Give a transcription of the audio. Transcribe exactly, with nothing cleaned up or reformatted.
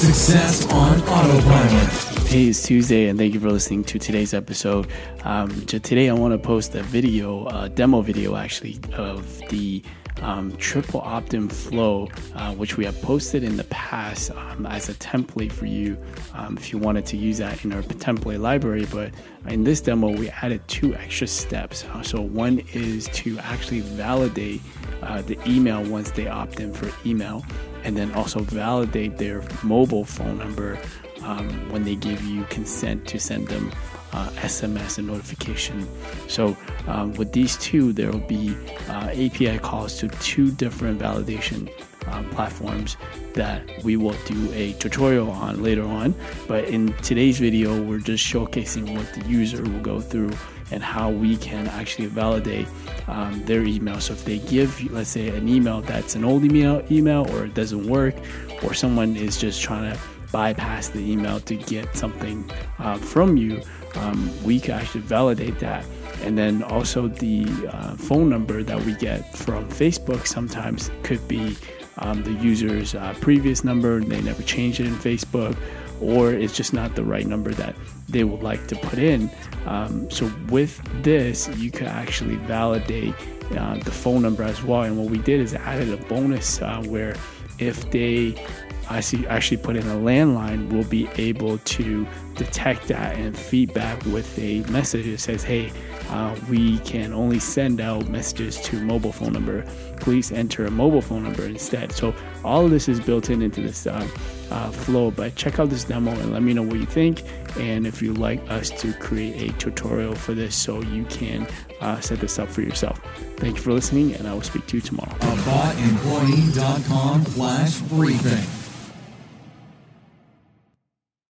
Success on Autopilot. Hey, it's Tuesday, and thank you for listening to today's episode. Um, so today I want to post a video, a demo video actually, of the um, triple opt-in flow, uh, which we have posted in the past um, as a template for you um, if you wanted to use that in our template library. But in this demo, we added two extra steps. So one is to actually validate uh, the email once they opt in for email, and then also validate their mobile phone number um, when they give you consent to send them uh, S M S and notification. So um, with these two, there will be uh, A P I calls to two different validation uh, platforms that we will do a tutorial on later on. But in today's video, we're just showcasing what the user will go through and how we can actually validate um, their email. So if they give, let's say, an email that's an old email, email, or it doesn't work, or someone is just trying to bypass the email to get something uh, from you, um, we can actually validate that. And then also the uh, phone number that we get from Facebook sometimes could be um, the user's uh, previous number, and they never changed it in Facebook, or it's just not the right number that they would like to put in. Um, so with this, you could actually validate uh, the phone number as well. And what we did is added a bonus uh, where if they actually put in a landline, we'll be able to detect that and feedback with a message that says, hey, uh, we can only send out messages to mobile phone number. Please enter a mobile phone number instead. So all of this is built in into this uh, uh, flow, but check out this demo and let me know what you think. And if you'd like us to create a tutorial for this so you can uh, set this up for yourself. Thank you for listening, and I will speak to you tomorrow. about employee dot com slash briefing